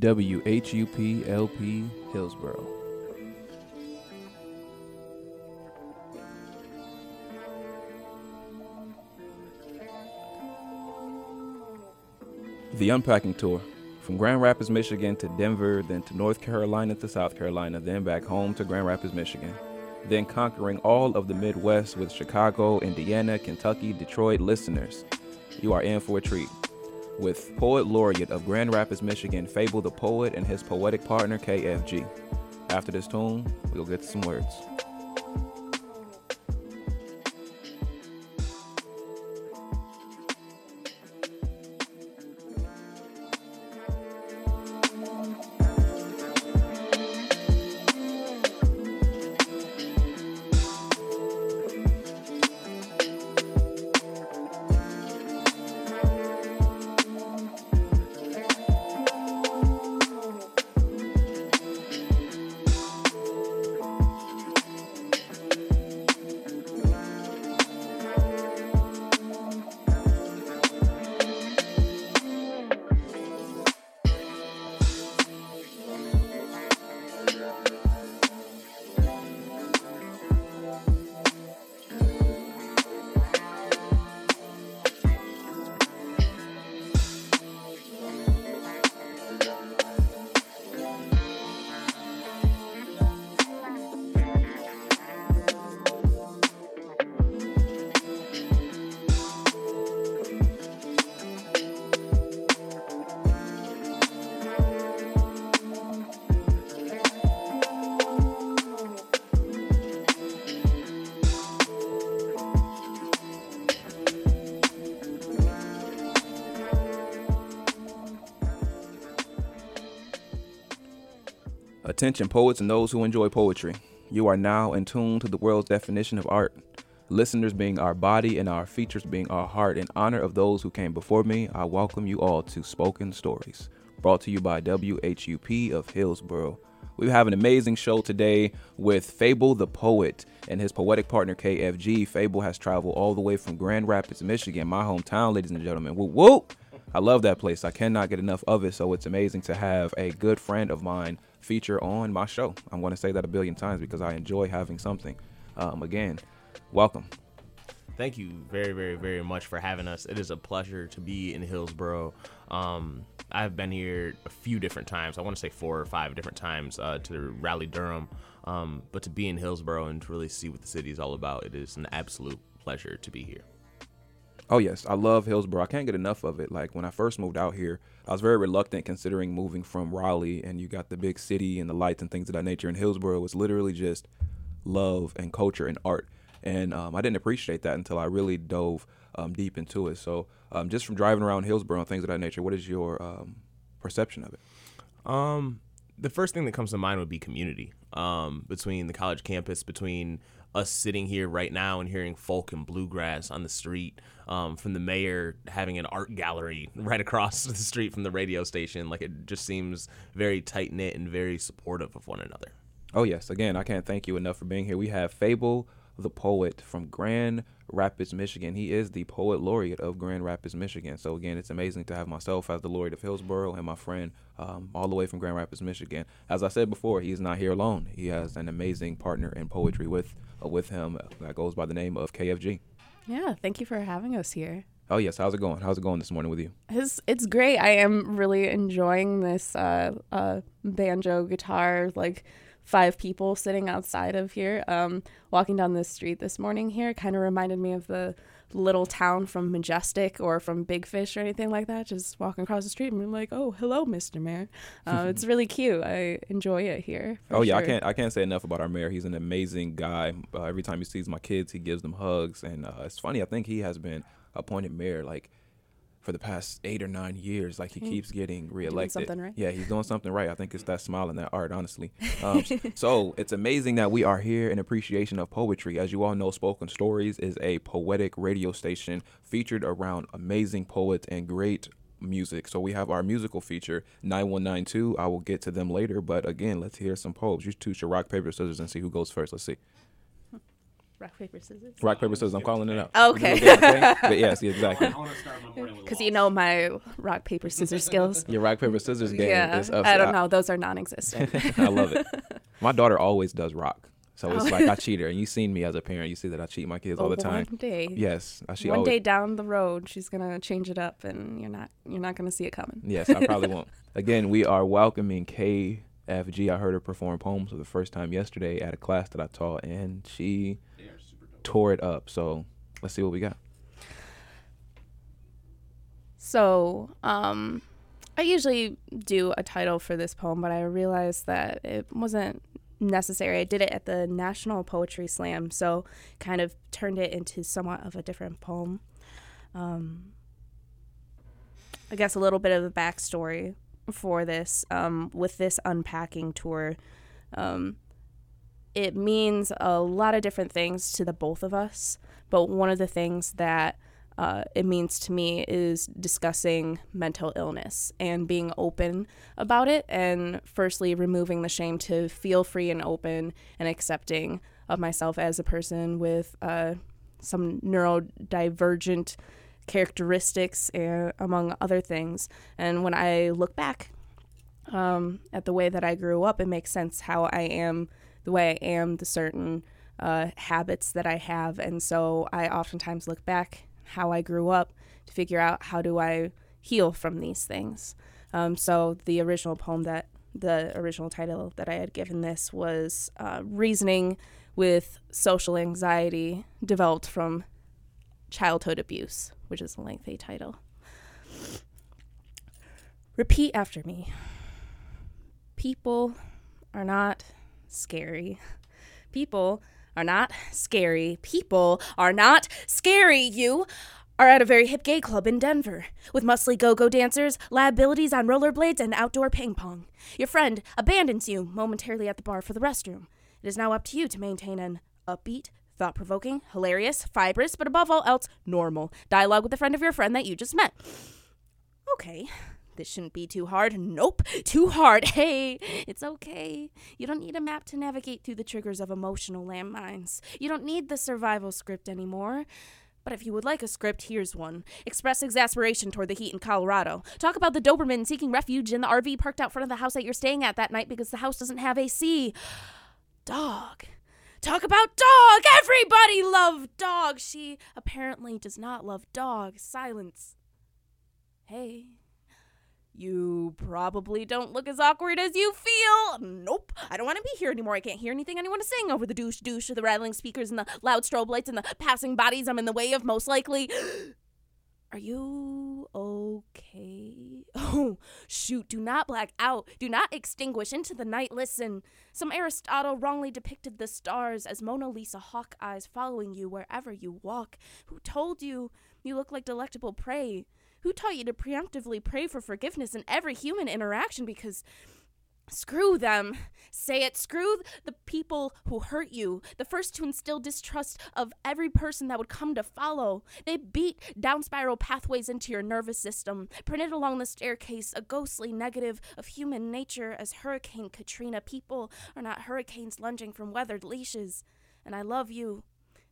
WHUP-LP Hillsborough. The Unpacking Tour, from Grand Rapids, Michigan to Denver, then to North Carolina to South Carolina, then back home to Grand Rapids, Michigan. Then conquering all of the Midwest with Chicago, Indiana, Kentucky, Detroit listeners. You are in for a treat. With Poet Laureate of Grand Rapids, Michigan, Fable the Poet and his poetic partner, KFG. After this tune, we'll get to some words. Attention poets and those who enjoy poetry. You are now in tune to the world's definition of art. Listeners being our body and our features being our heart. In honor of those who came before me, I welcome you all to Spoken Stories, brought to you by WHUP of Hillsborough. We have an amazing show today with Fable the Poet and his poetic partner KFG. Fable has traveled all the way from Grand Rapids, Michigan, my hometown, ladies and gentlemen. Whoop, whoop. I love that place. I cannot get enough of it, so it's amazing to have a good friend of mine feature on my show. I'm going to say that a billion times because I enjoy having something. Again, welcome. Thank you very, very, very much for having us. It is a pleasure to be in Hillsborough. I've been here a few different times. I want to say 4 or 5 different times to Raleigh-Durham. But to be in Hillsborough and to really see what the city is all about, it is an absolute pleasure to be here. Oh, yes. I love Hillsborough. I can't get enough of it. Like when I first moved out here, I was very reluctant considering moving from Raleigh, and you got the big city and the lights and things of that nature. And Hillsborough was literally just love and culture and art. And I didn't appreciate that until I really dove deep into it. So just from driving around Hillsborough and things of that nature, what is your perception of it? The first thing that comes to mind would be community between the college campus, between us sitting here right now and hearing folk and bluegrass on the street, from the mayor having an art gallery right across the street from the radio station. Like, it just seems very tight-knit and very supportive of one another. Oh, yes. Again, I can't thank you enough for being here. We have Fable the Poet from Grand Rapids, Michigan. He is the Poet Laureate of Grand Rapids, Michigan. So, again, it's amazing to have myself as the Laureate of Hillsborough and my friend all the way from Grand Rapids, Michigan. As I said before, he's not here alone. He has an amazing partner in poetry with him that goes by the name of KFG. Yeah, thank you for having us here. Oh, yes. How's it going? How's it going this morning with you? It's great. I am really enjoying this banjo guitar, like 5 people sitting outside of here. Walking down this street this morning here kind of reminded me of the little town from Majestic or from Big Fish or anything like that. Just walking across the street and being like, oh, hello, Mr. Mayor. It's really cute. I enjoy it here. Oh, yeah. Sure. I can't say enough about our mayor. He's an amazing guy. Every time he sees my kids, he gives them hugs. And it's funny. I think he has been appointed mayor like for the past 8 or 9 years. Like, he keeps getting reelected. Doing something right. Yeah, he's doing something right. I think it's that smile and that art, honestly. So it's amazing that we are here in appreciation of poetry. As you all know, Spoken Stories is a poetic radio station featured around amazing poets and great music. So we have our musical feature, 9192. I will get to them later, but again, let's hear some poems. You two should rock, paper, scissors, and see who goes first. Let's see. Rock, paper, scissors. Rock, paper, scissors. I'm calling it out. Okay. But yes, exactly. Because you know my rock, paper, scissors skills. Your rock, paper, scissors game is up. I don't know. Those are non-existent. I love it. My daughter always does rock. So it's like I cheat her. And you've seen me as a parent. You see that I cheat my kids all the time. One day. Yes. One day down the road, she's going to change it up and you're not going to see it coming. Yes, I probably won't. Again, we are welcoming KFG. I heard her perform poems for the first time yesterday at a class that I taught, and she tore it up. So let's see what we got. So I usually do a title for this poem, but I realized that it wasn't necessary. I did it at the National Poetry Slam, so kind of turned it into somewhat of a different poem. I guess a little bit of a backstory for this, with this unpacking tour, it means a lot of different things to the both of us, but one of the things that it means to me is discussing mental illness and being open about it, and firstly removing the shame to feel free and open and accepting of myself as a person with some neurodivergent characteristics, and among other things. And when I look back at the way that I grew up, it makes sense how I am the way I am, the certain habits that I have. And so I oftentimes look back how I grew up to figure out how do I heal from these things. So the original title that I had given this was Reasoning with Social Anxiety Developed from Childhood Abuse, which is a lengthy title. Repeat after me. People are not scary. People are not scary. People are not scary. You are at a very hip gay club in Denver with muscly go-go dancers, liabilities on rollerblades, and outdoor ping pong. Your friend abandons you momentarily at the bar for the restroom. It is now up to you to maintain an upbeat, thought-provoking, hilarious, fibrous, but above all else, normal dialogue with the friend of your friend that you just met. Okay, this shouldn't be too hard. Nope, too hard. Hey, it's okay. You don't need a map to navigate through the triggers of emotional landmines. You don't need the survival script anymore. But if you would like a script, here's one. Express exasperation toward the heat in Colorado. Talk about the Doberman seeking refuge in the RV parked out front of the house that you're staying at that night because the house doesn't have AC. Dog. Talk about dog! Everybody loved dog! She apparently does not love dog. Silence. Hey. You probably don't look as awkward as you feel. Nope. I don't want to be here anymore. I can't hear anything anyone is saying over the douche of the rattling speakers and the loud strobe lights and the passing bodies I'm in the way of, most likely. Are you okay? Oh, shoot. Do not black out. Do not extinguish into the night. Listen, some Aristotle wrongly depicted the stars as Mona Lisa hawk eyes following you wherever you walk. Who told you you look like delectable prey? Who taught you to preemptively pray for forgiveness in every human interaction? Because screw them. Say it. Screw the people who hurt you. The first to instill distrust of every person that would come to follow. They beat down spiral pathways into your nervous system. Printed along the staircase, a ghostly negative of human nature as Hurricane Katrina. People are not hurricanes lunging from weathered leashes. And I love you.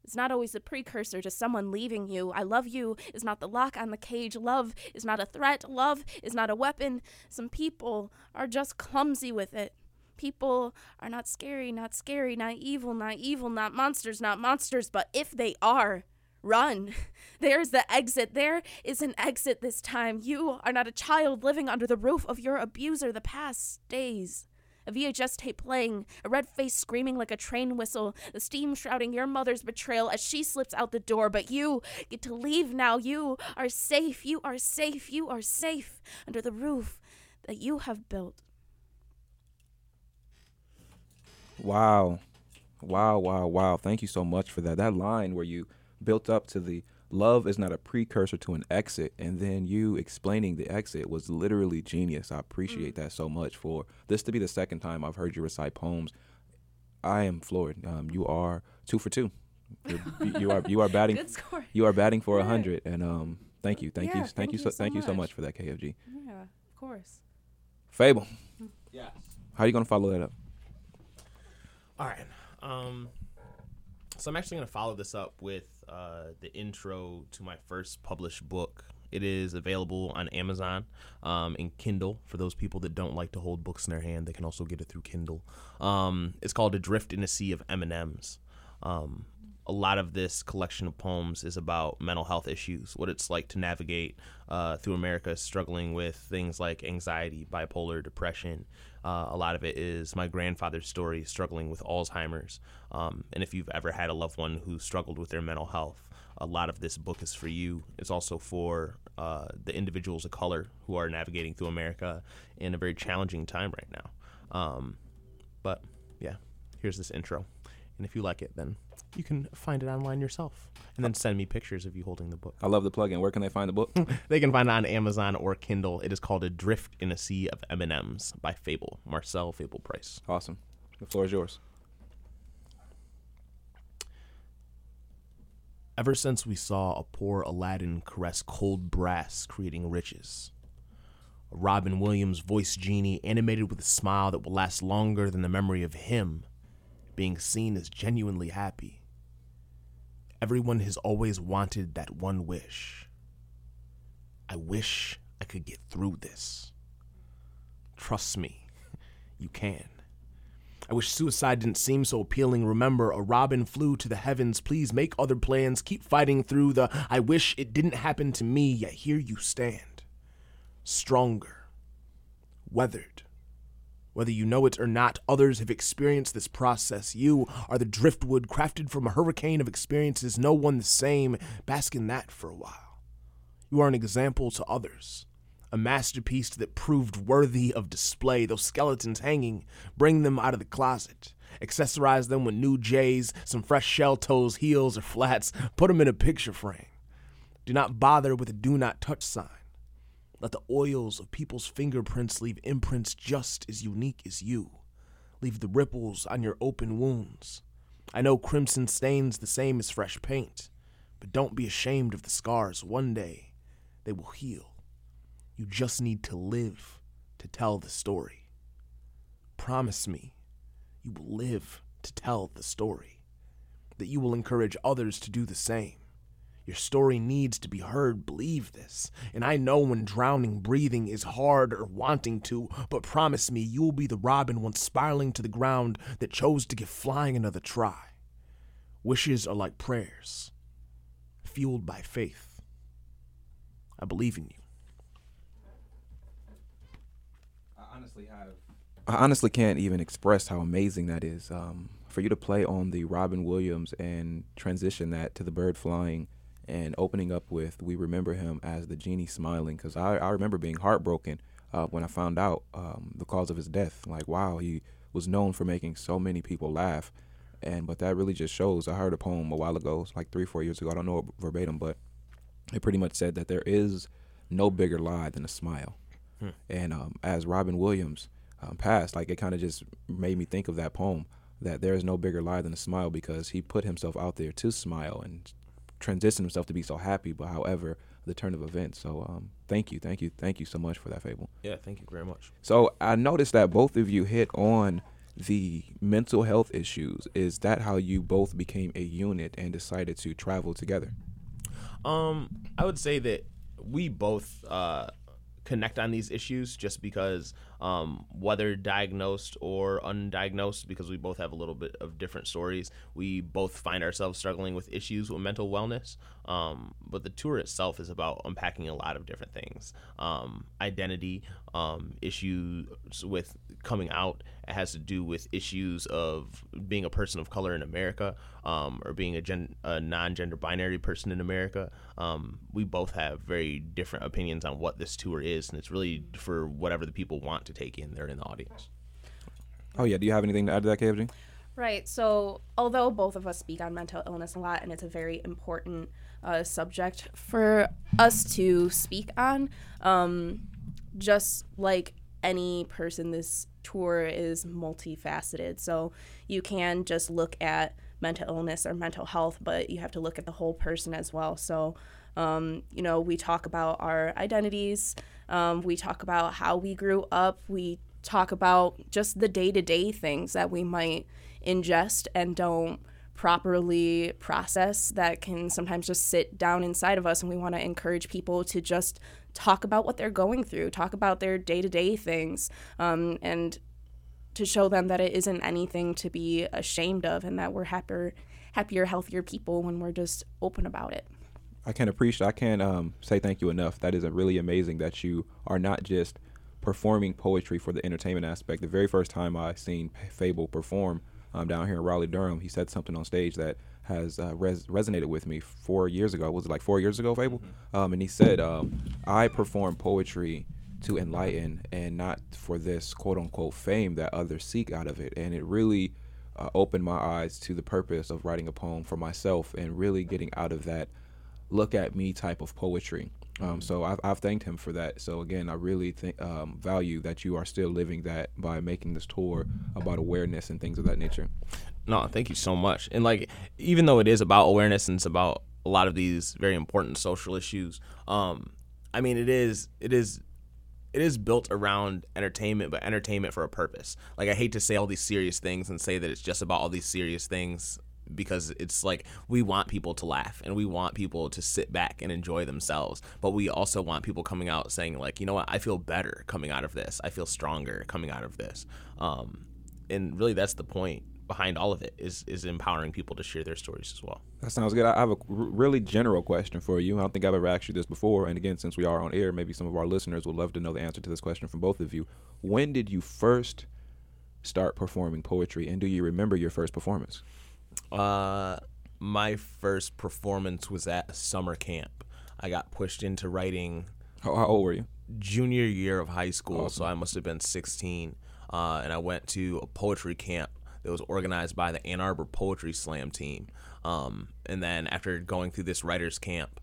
It's not always the precursor to someone leaving you. I love you is not the lock on the cage. Love is not a threat. Love is not a weapon. Some people are just clumsy with it. People are not scary, not scary, not evil, not evil, not monsters, but if they are, run. There's the exit. There is an exit this time. You are not a child living under the roof of your abuser. The past stays. A VHS tape playing, a red face screaming like a train whistle, the steam shrouding your mother's betrayal as she slips out the door. But you get to leave now. You are safe. You are safe. You are safe under the roof that you have built. Wow. Wow, wow, wow. Thank you so much for that. That line where you built up to the love is not a precursor to an exit, and then you explaining the exit was literally genius. I appreciate that so much. For this to be the second time I've heard you recite poems, I am floored. You are 2 for 2. You are batting. Good score. You are batting for 100, and thank you so much for that, KFG. Yeah, of course. Fable. Yeah. How are you gonna follow that up? All right. So I'm actually going to follow this up with the intro to my first published book. It is available on Amazon and Kindle. For those people that don't like to hold books in their hand, they can also get it through Kindle. It's called Adrift in a Sea of M&Ms. A lot of this collection of poems is about mental health issues, what it's like to navigate through America, struggling with things like anxiety, bipolar, depression. A lot of it is my grandfather's story, struggling with Alzheimer's. And if you've ever had a loved one who struggled with their mental health, a lot of this book is for you. It's also for the individuals of color who are navigating through America in a very challenging time right now. But yeah, here's this intro. And if you like it, then you can find it online yourself. And then send me pictures of you holding the book. I love the plug-in. Where can they find the book? They can find it on Amazon or Kindle. It is called Adrift in a Sea of M&Ms by Fable. Marcel Fable Price. Awesome. The floor is yours. Ever since we saw a poor Aladdin caress cold brass, creating riches, a Robin Williams voice genie animated with a smile that will last longer than the memory of him being seen as genuinely happy, everyone has always wanted that one wish. I wish I could get through this. Trust me, you can. I wish suicide didn't seem so appealing. Remember, a robin flew to the heavens. Please make other plans. Keep fighting through the I wish it didn't happen to me. Yet here you stand, stronger, weathered. Whether you know it or not, others have experienced this process. You are the driftwood crafted from a hurricane of experiences. No one the same. Bask in that for a while. You are an example to others. A masterpiece that proved worthy of display. Those skeletons hanging, bring them out of the closet. Accessorize them with new J's, some fresh shell toes, heels, or flats. Put them in a picture frame. Do not bother with a do not touch sign. Let the oils of people's fingerprints leave imprints just as unique as you. Leave the ripples on your open wounds. I know crimson stains the same as fresh paint, but don't be ashamed of the scars. One day, they will heal. You just need to live to tell the story. Promise me you will live to tell the story, that you will encourage others to do the same. Your story needs to be heard, believe this. And I know when drowning, breathing is hard or wanting to, but promise me you will be the robin once spiraling to the ground that chose to give flying another try. Wishes are like prayers, fueled by faith. I believe in you. I honestly can't even express how amazing that is. For you to play on the Robin Williams and transition that to the bird flying and opening up with we remember him as the genie smiling, because I remember being heartbroken when I found out the cause of his death. Like, wow, he was known for making so many people laugh. But that really just shows. I heard a poem a while ago, like 3-4 years ago. I don't know verbatim, but it pretty much said that there is no bigger lie than a smile. And as Robin Williams passed, like, it kind of just made me think of that poem, that there is no bigger lie than a smile, because he put himself out there to smile and transition himself to be so happy, but however, the turn of events. So thank you so much for that, Fable. Yeah, thank you very much. So I noticed that both of you hit on the mental health issues. Is that how you both became a unit and decided to travel together? I would say that we both connect on these issues, just because whether diagnosed or undiagnosed, because we both have a little bit of different stories, we both find ourselves struggling with issues with mental wellness. But the tour itself is about unpacking a lot of different things. Identity, issues with coming out. It has to do with issues of being a person of color in America, or being a non-gender binary person in America. We both have very different opinions on what this tour is, and it's really for whatever the people want to take in there in the audience. Oh yeah, do you have anything to add to that, KFG? Right, so although both of us speak on mental illness a lot, and it's a very important subject for us to speak on, just like any person, this tour is multifaceted. So you can just look at mental illness or mental health, but you have to look at the whole person as well. So we talk about our identities, we talk about how we grew up, we talk about just the day-to-day things that we might ingest and don't properly process that can sometimes just sit down inside of us, and we want to encourage people to just talk about what they're going through, talk about their day-to-day things, and to show them that it isn't anything to be ashamed of, and that we're happier, healthier people when we're just open about it. I can't say thank you enough. That is really amazing that you are not just performing poetry for the entertainment aspect. The very first time I seen Fable perform down here in Raleigh-Durham, he said something on stage that has resonated with me 4 years ago. Was it like 4 years ago, Fable? Mm-hmm. And he said, I perform poetry to enlighten and not for this quote-unquote fame that others seek out of it. And it really opened my eyes to the purpose of writing a poem for myself and really getting out of that look at me type of poetry. So I've thanked him for that. So again, I really value that you are still living that by making this tour about awareness and things of that nature. No, thank you so much. And like, even though it is about awareness and it's about a lot of these very important social issues, I mean, it is built around entertainment, but entertainment for a purpose. Like, I hate to say all these serious things and say that it's just about all these serious things, because it's like, we want people to laugh and we want people to sit back and enjoy themselves, but we also want people coming out saying like, you know what, I feel better coming out of this, I feel stronger coming out of this, and really that's the point behind all of it, is empowering people to share their stories as well. That sounds good. I have a really general question for you. I don't think I've ever asked you this before, and again, since we are on air, maybe some of our listeners would love to know the answer to this question from both of you. When did you first start performing poetry, and do you remember your first performance? My first performance was at a summer camp. I got pushed into writing. How old were you? Junior year of high school, awesome. So I must have been 16. And I went to a poetry camp that was organized by the Ann Arbor Poetry Slam team. And then after going through this writer's camp,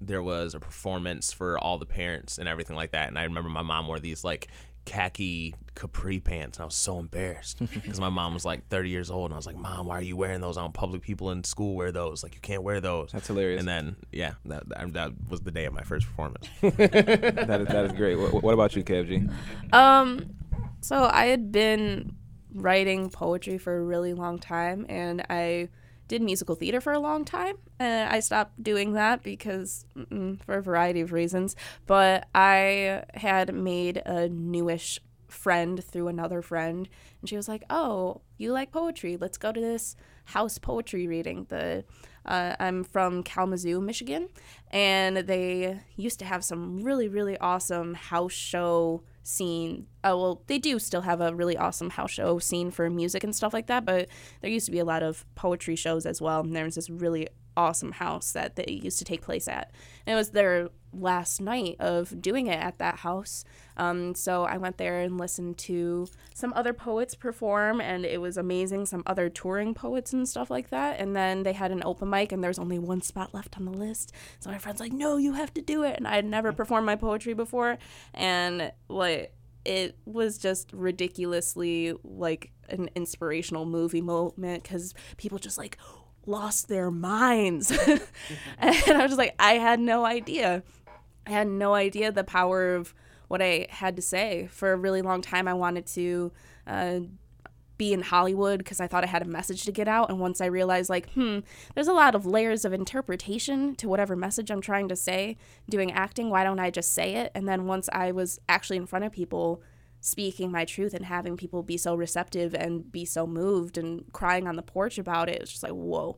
there was a performance for all the parents and everything like that. And I remember my mom wore these like khaki capri pants, and I was so embarrassed because my mom was like 30 years old, and I was like, Mom, why are you wearing those? On public people in school wear those, like, you can't wear those. That's hilarious. And then that was the day of my first performance. that is great. What about you, KFG? So I had been writing poetry for a really long time, and I did musical theater for a long time, and I stopped doing that because for a variety of reasons, but I had made a newish friend through another friend, and she was like, oh, you like poetry, let's go to this house poetry reading. I'm from Kalamazoo, Michigan, and they used to have some really, really awesome house show scene. Well, they do still have a really awesome house show scene for music and stuff like that, but there used to be a lot of poetry shows as well, and there was this really awesome house that they used to take place at, and it was their last night of doing it at that house. So I went there and listened to some other poets perform, and it was amazing, some other touring poets and stuff like that. And then they had an open mic, and there's only one spot left on the list, so my friend's like, no, you have to do it. And I had never performed my poetry before, and like, it was just ridiculously like an inspirational movie moment, because people just like lost their minds. And I was just like, I had no idea the power of what I had to say. For a really long time, I wanted to be in Hollywood because I thought I had a message to get out, and once I realized like, there's a lot of layers of interpretation to whatever message I'm trying to say doing acting, why don't I just say it? And then once I was actually in front of people speaking my truth and having people be so receptive and be so moved and crying on the porch about it, it's just like, whoa,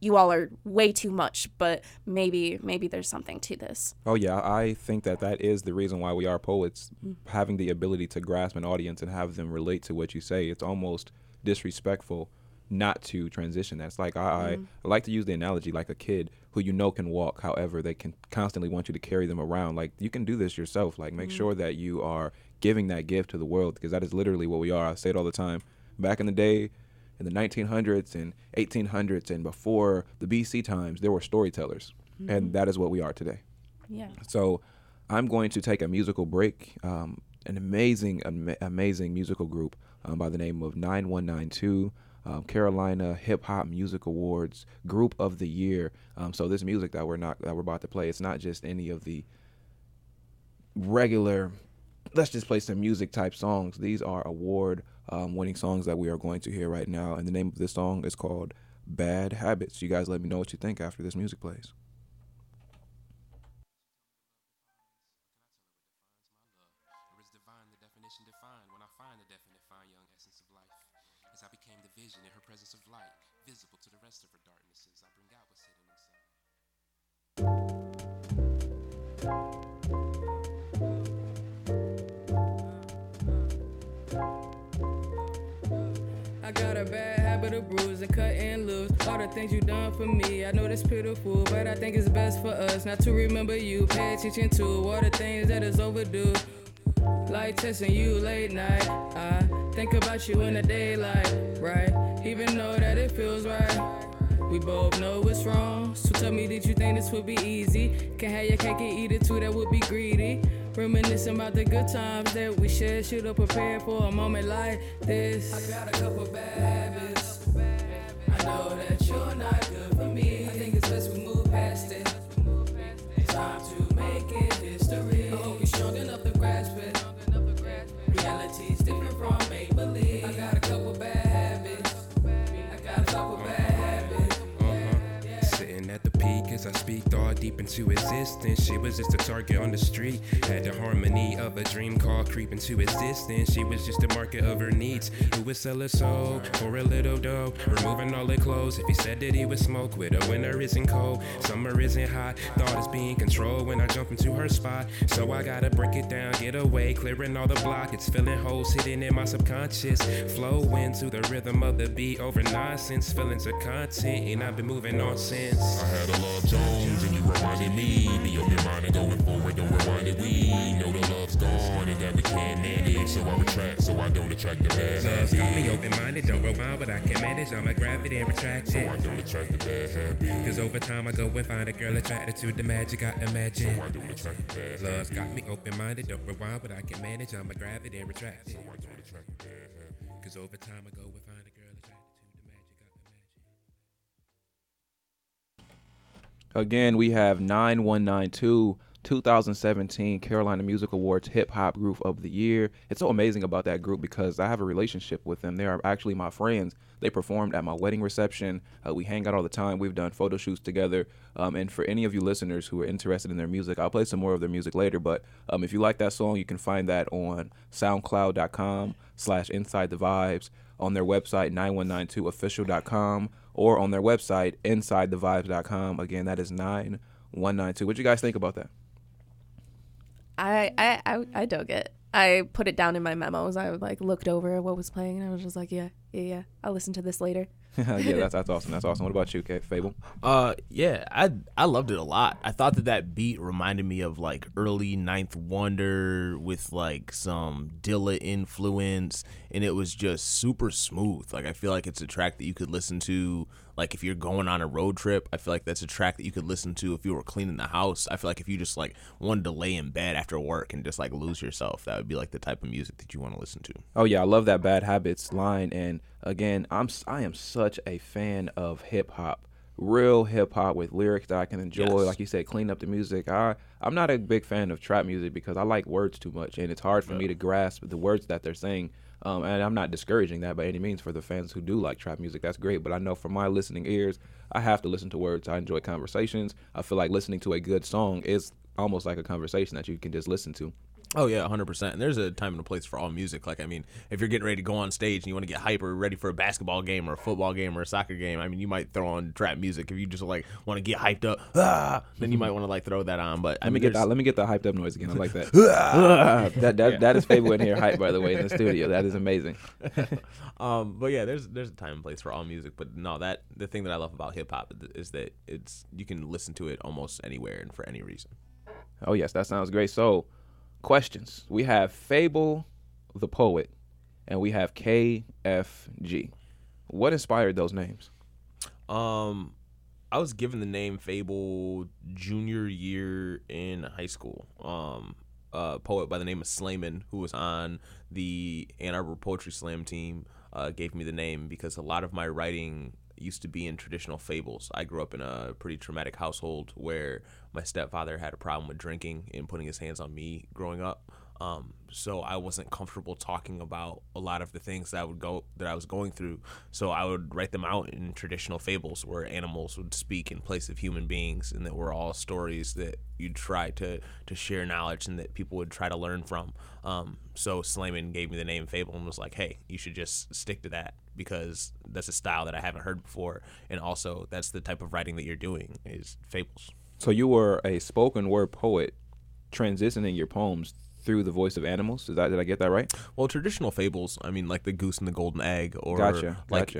you all are way too much, but maybe there's something to this. Oh yeah, I think that is the reason why we are poets, having the ability to grasp an audience and have them relate to what you say. It's almost disrespectful not to transition. That's like, I like to use the analogy like a kid who can walk, however they can constantly want you to carry them around, like, you can do this yourself, like, make sure that you are giving that gift to the world, because that is literally what we are. I say it all the time. Back in the day, in the 1900s and 1800s and before the BC times, there were storytellers, and that is what we are today. Yeah. So I'm going to take a musical break. An amazing musical group by the name of 9192, Carolina Hip Hop Music Awards Group of the Year. So this music that we're about to play, it's not just any of the regular, let's just play some music type songs. These are award winning songs that we are going to hear right now. And the name of this song is called Bad Habits. You guys let me know what you think after this music plays. I got a bad habit of bruising, cutting loose. All the things you done for me, I know that's pitiful, but I think it's best for us not to remember you. Pay attention to all the things that is overdue, like texting you late night. I think about you in the daylight, right? Even though that it feels right. We both know it's wrong, so tell me, did you think this would be easy? Can have your cake and eat it too, that would be greedy. Reminiscing about the good times that we shared, should've prepared for a moment like this. I got a couple bad habits. I know that you're not good for me. I think it's best we move past it. Time to make it history. I hope you're strong enough to grasp it. Reality's different from make believe. I got a couple bad habits. I got a couple bad habits. At the peak as I speak, thought deep into existence. She was just a target on the street. Had the harmony of a dream called creep into existence. She was just the market of her needs. Who would sell her soul for a little dough? Removing all her clothes. If he said that he would smoke with her, winter isn't cold, summer isn't hot. Thought is being controlled when I jump into her spot. So I gotta break it down, get away, clearing all the block. It's filling holes hidden in my subconscious. Flowing to the rhythm of the beat over nonsense. Feelings of content, and I've been moving on since. I had a love Jones and you reminded me. Be open minded going forward, don't rewind it. We know the love's gone and that we can't manage. So I retract, so I don't attract the bad habits. Got me open minded, don't rewind what I can manage. I'ma grab it and retract it, so I don't attract the bad habits. Cause over time I go and find a girl attracted to the magic I imagine. So I don't attract the bad habits. Love's got me open minded, don't rewind what I can manage. I'ma grab it and retract it, so I don't attract the bad habits. Cause over time I go and find a girl attracted. Again, we have 9192, 2017 Carolina Music Awards Hip Hop Group of the Year. It's so amazing about that group because I have a relationship with them. They are actually my friends. They performed at my wedding reception. We hang out all the time. We've done photo shoots together. And for any of you listeners who are interested in their music, I'll play some more of their music later. But if you like that song, you can find that on soundcloud.com/InsideTheVibes, on their website, 9192official.com. or on their website, InsideTheVibes.com. Again, that is 9192. What do you guys think about that? I dug it. I put it down in my memos. I like looked over what was playing, and I was just like, yeah. I'll listen to this later. Yeah, that's awesome. That's awesome. What about you, Kate Fable? Yeah, I loved it a lot. I thought that beat reminded me of like early Ninth Wonder with like some Dilla influence, and it was just super smooth. Like I feel like it's a track that you could listen to like if you're going on a road trip. I feel like that's a track that you could listen to if you were cleaning the house. I feel like if you just like wanted to lay in bed after work and just like lose yourself, that would be like the type of music that you want to listen to. Oh yeah, I love that Bad Habits line. And again, I am such a fan of hip hop, real hip hop with lyrics that I can enjoy. Yes. Like you said, clean up the music. I'm not a big fan of trap music because I like words too much, and it's hard for me to grasp the words that they're saying. And I'm not discouraging that by any means for the fans who do like trap music. That's great. But I know for my listening ears, I have to listen to words. I enjoy conversations. I feel like listening to a good song is almost like a conversation that you can just listen to. Oh, yeah, 100%. And there's a time and a place for all music. Like, I mean, if you're getting ready to go on stage and you want to get hyper, ready for a basketball game or a football game or a soccer game, I mean, you might throw on trap music. If you just, like, want to get hyped up, then you might want to, like, throw that on. But Let me get the hyped up noise again. I like that. That is Fable in here, hype, by the way, in the studio. That is amazing. But, yeah, there's a time and place for all music. But, no, the thing that I love about hip-hop is that you can listen to it almost anywhere and for any reason. Oh, yes, that sounds great. So, questions. We have Fable the Poet and we have KFG. What inspired those names? I was given the name Fable junior year in high school. A poet by the name of Slayman, who was on the Ann Arbor Poetry Slam team, gave me the name because a lot of my writing used to be in traditional fables. I grew up in a pretty traumatic household where my stepfather had a problem with drinking and putting his hands on me growing up. So I wasn't comfortable talking about a lot of the things that I was going through. So I would write them out in traditional fables where animals would speak in place of human beings, and that were all stories that you'd try to share knowledge and that people would try to learn from. So Slayman gave me the name Fable and was like, hey, you should just stick to that because that's a style that I haven't heard before. And also that's the type of writing that you're doing is fables. So you were a spoken word poet transitioning your poems through the voice of animals. Did I get that right? Well, traditional fables, I mean, like the goose and the golden egg, or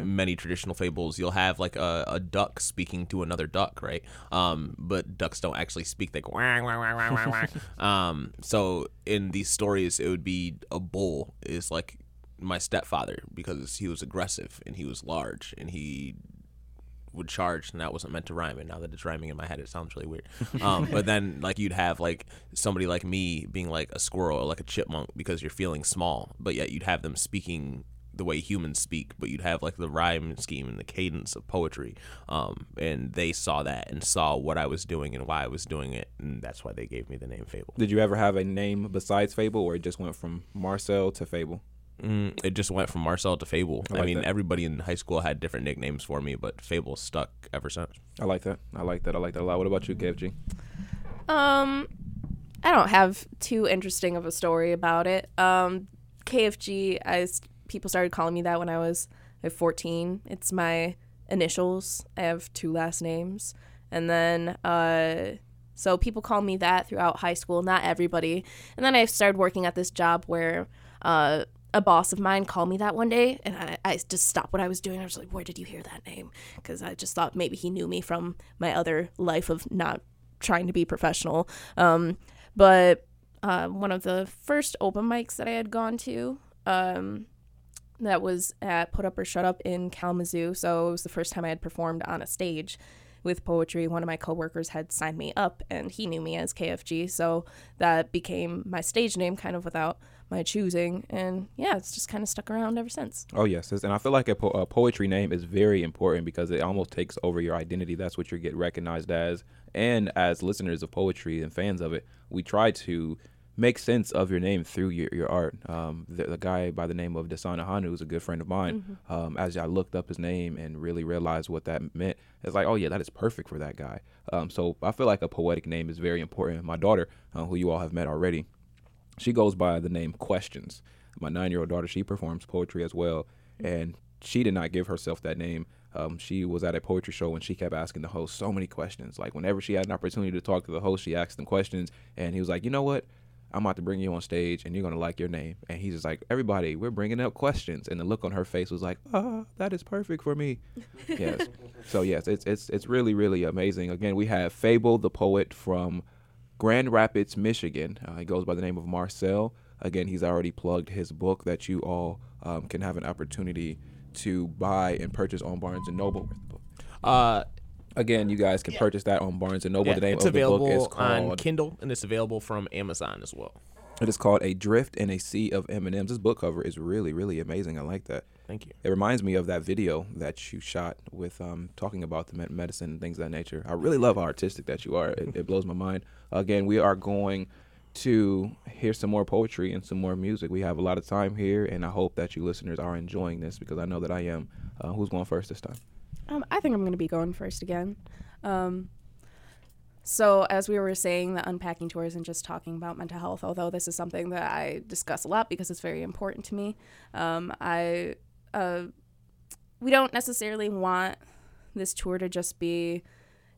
many traditional fables, you'll have like a duck speaking to another duck, right? But ducks don't actually speak; they go wang, wang, wang, wang, wang, wang. So in these stories, it would be a bull is like my stepfather because he was aggressive and he was large and he would charge, and that wasn't meant to rhyme, and now that it's rhyming in my head it sounds really weird. But then like you'd have like somebody like me being like a squirrel or like a chipmunk because you're feeling small, but yet you'd have them speaking the way humans speak, but you'd have like the rhyme scheme and the cadence of poetry, and they saw that and saw what I was doing and why I was doing it, and that's why they gave me the name Fable. Did you ever have a name besides Fable, or it just went from Marcel to Fable? It just went from Marcel to Fable. I mean, everybody in high school had different nicknames for me, but Fable stuck ever since. I like that a lot. What about you, KFG? I don't have too interesting of a story about it. KFG, people started calling me that when I was 14. It's my initials. I have two last names. And then, so people call me that throughout high school. Not everybody. And then I started working at this job where a boss of mine called me that one day, and I just stopped what I was doing. I was like, where did you hear that name? Because I just thought maybe he knew me from my other life of not trying to be professional. But one of the first open mics that I had gone to, that was at Put Up or Shut Up in Kalamazoo. So it was the first time I had performed on a stage with poetry. One of my coworkers had signed me up, and he knew me as KFG. So that became my stage name kind of without my choosing, and yeah, it's just kind of stuck around ever since. Oh yes, and I feel like a poetry name is very important because it almost takes over your identity. That's what you get recognized as, and as listeners of poetry and fans of it, we try to make sense of your name through your art. The guy by the name of Dasan Ahanu is a good friend of mine. Mm-hmm. As I looked up his name and really realized what that meant, it's like, oh yeah, that is perfect for that guy. So I feel like a poetic name is very important. My daughter, who you all have met already, she goes by the name Questions. My 9-year-old daughter, she performs poetry as well, and she did not give herself that name. She was at a poetry show, and she kept asking the host so many questions. Like, whenever she had an opportunity to talk to the host, she asked them questions, and he was like, you know what? I'm about to bring you on stage, and you're going to like your name. And he's just like, everybody, we're bringing up Questions. And the look on her face was like, oh, that is perfect for me. Yes. So, yes, it's really, really amazing. Again, we have Fable the Poet from Grand Rapids, Michigan. He goes by the name of Marcel. Again, he's already plugged his book that you all can have an opportunity to buy and purchase on Barnes & Noble. Again, you guys can purchase that on Barnes & Noble. Yeah, the name of the book is called... on Kindle, and it's available from Amazon as well. It is called Adrift in a Sea of M&Ms. This book cover is really, really amazing. I like that. Thank you. It reminds me of that video that you shot with talking about the medicine and things of that nature. I really love how artistic that you are. It blows my mind. Again, we are going to hear some more poetry and some more music. We have a lot of time here, and I hope that you listeners are enjoying this because I know that I am. Who's going first this time? I think I'm going to be going first again. So as we were saying, the unpacking tour isn't just talking about mental health, although this is something that I discuss a lot because it's very important to me. We don't necessarily want this tour to just be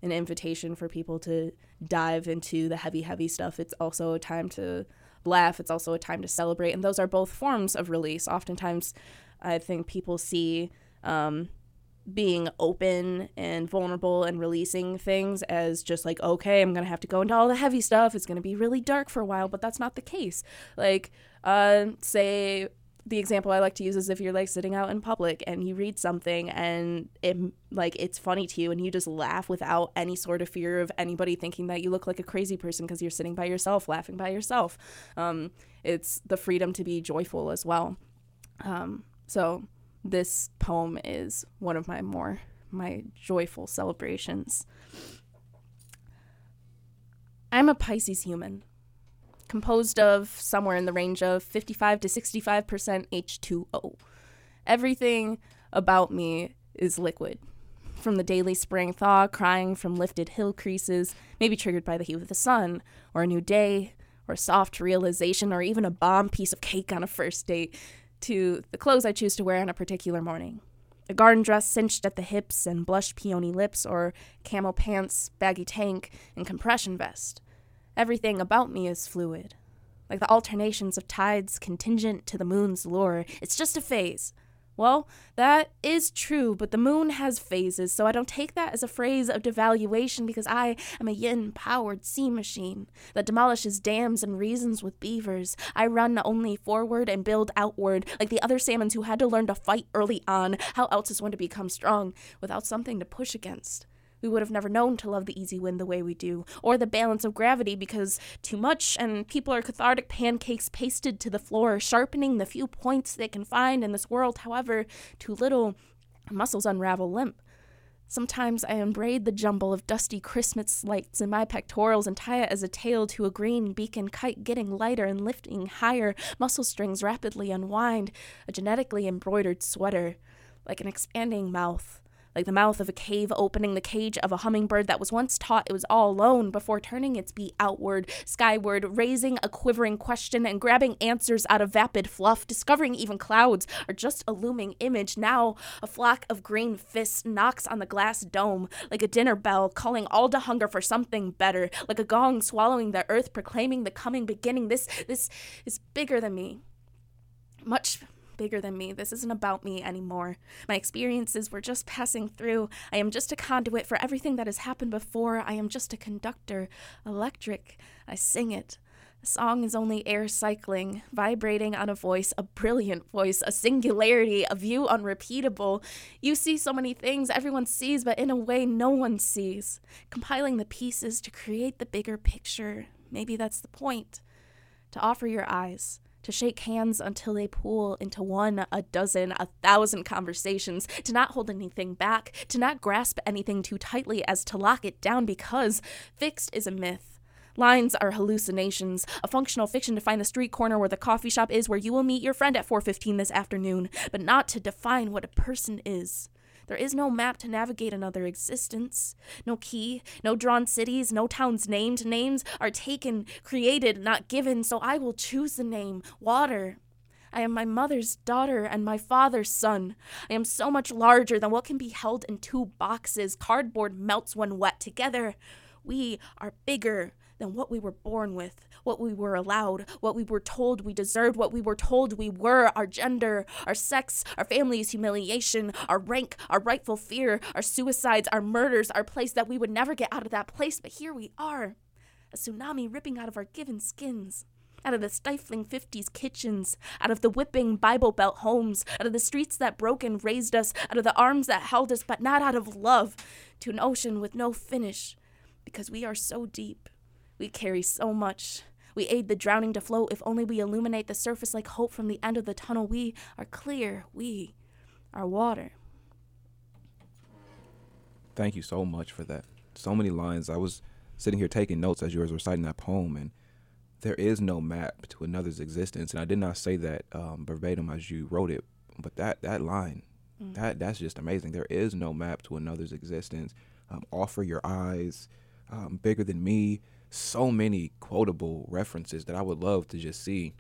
an invitation for people to dive into the heavy, heavy stuff. It's also a time to laugh. It's also a time to celebrate. And those are both forms of release. Oftentimes, I think people see being open and vulnerable and releasing things as just like, okay, I'm gonna have to go into all the heavy stuff, it's gonna be really dark for a while, but that's not the case. Like, say the example I like to use is if you're like sitting out in public and you read something and it like it's funny to you and you just laugh without any sort of fear of anybody thinking that you look like a crazy person because you're sitting by yourself laughing by yourself. It's the freedom to be joyful as well. So this poem is one of my joyful celebrations. I'm a Pisces human. composed of somewhere in the range of 55 to 65% H2O. Everything about me is liquid. From the daily spring thaw, crying from lifted hill creases, maybe triggered by the heat of the sun, or a new day, or soft realization, or even a bomb piece of cake on a first date, to the clothes I choose to wear on a particular morning. A garden dress cinched at the hips and blush peony lips, or camo pants, baggy tank, and compression vest. Everything about me is fluid. Like the alternations of tides contingent to the moon's lure, it's just a phase. Well, that is true, but the moon has phases, so I don't take that as a phrase of devaluation because I am a yin-powered sea machine that demolishes dams and reasons with beavers. I run only forward and build outward, like the other salmons who had to learn to fight early on. How else is one to become strong without something to push against? We would have never known to love the easy wind the way we do, or the balance of gravity, because too much, and people are cathartic pancakes pasted to the floor, sharpening the few points they can find in this world. However, too little, muscles unravel limp. Sometimes I unbraid the jumble of dusty Christmas lights in my pectorals and tie it as a tail to a green beacon kite, getting lighter and lifting higher. Muscle strings rapidly unwind, a genetically embroidered sweater, like an expanding mouth. Like the mouth of a cave opening the cage of a hummingbird that was once taught it was all alone before turning its beak outward, skyward, raising a quivering question and grabbing answers out of vapid fluff, discovering even clouds are just a looming image. Now a flock of green fists knocks on the glass dome like a dinner bell calling all to hunger for something better, like a gong swallowing the earth, proclaiming the coming beginning. This is bigger than me. Much bigger than me. This isn't about me anymore. My experiences were just passing through. I am just a conduit for everything that has happened before. I am just a conductor. Electric. I sing it. The song is only air cycling, vibrating on a voice, a brilliant voice, a singularity, a view unrepeatable. You see so many things everyone sees, but in a way no one sees. Compiling the pieces to create the bigger picture. Maybe that's the point. To offer your eyes. To shake hands until they pool into one, a dozen, 1,000 conversations, to not hold anything back, to not grasp anything too tightly as to lock it down, because fixed is a myth. Lines are hallucinations, a functional fiction to find the street corner where the coffee shop is, where you will meet your friend at 4:15 this afternoon, but not to define what a person is. There is no map to navigate another existence, no key, no drawn cities, no towns named. Names are taken, created, not given, so I will choose the name, water. I am my mother's daughter and my father's son. I am so much larger than what can be held in two boxes. Cardboard melts when wet together. We are bigger than what we were born with, what we were allowed, what we were told we deserved, what we were told we were, our gender, our sex, our family's humiliation, our rank, our rightful fear, our suicides, our murders, our place that we would never get out of that place, but here we are, a tsunami ripping out of our given skins. Out of the stifling 50s kitchens, out of the whipping Bible Belt homes, out of the streets that broke and raised us, out of the arms that held us, but not out of love, to an ocean with no finish, because we are so deep. We carry so much. We aid the drowning to float. If only we illuminate the surface like hope from the end of the tunnel. We are clear. We are water. Thank you so much for that. So many lines. I was sitting here taking notes as you were reciting that poem, and there is no map to another's existence. And I did not say that verbatim as you wrote it, but that line, that's just amazing. There is no map to another's existence. Offer your eyes, bigger than me. So many quotable references that I would love to just see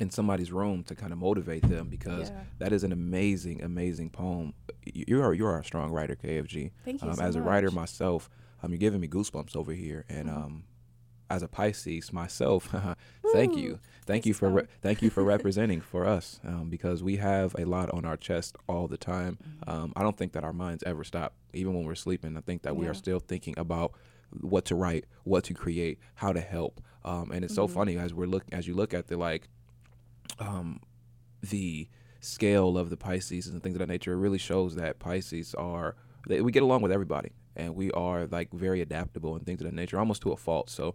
in somebody's room to kind of motivate them, because that is an amazing, amazing poem. You're a strong writer, KFG. Thank you so much. As a writer myself, you're giving me goosebumps over here. And as a Pisces myself, thank you for representing for us, because we have a lot on our chest all the time. I don't think that our minds ever stop, even when we're sleeping. I think that we are still thinking about what to write, what to create, how to help, and it's so funny as you look at the the scale of the Pisces and things of that nature. It really shows that Pisces we get along with everybody, and we are very adaptable and things of that nature, almost to a fault. So,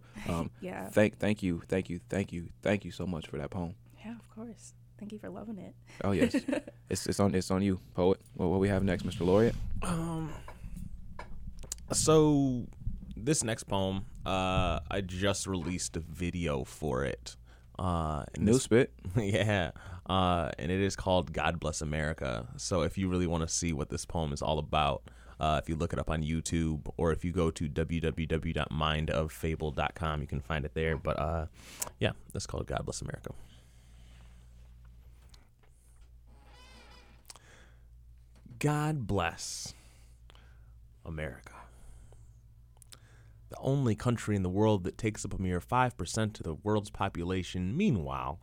thank you so much for that poem. Yeah, of course. Thank you for loving it. Oh yes, it's on you, poet. Well, what we have next, Mr. Laureate? So. This next poem I just released a video for it. Yeah. And it is called God Bless America. So if you really want to see what this poem is all about, if you look it up on YouTube or if you go to www.mindoffable.com, you can find it there. But yeah, that's called God Bless America. God bless America. The only country in the world that takes up a mere 5% of the world's population, meanwhile,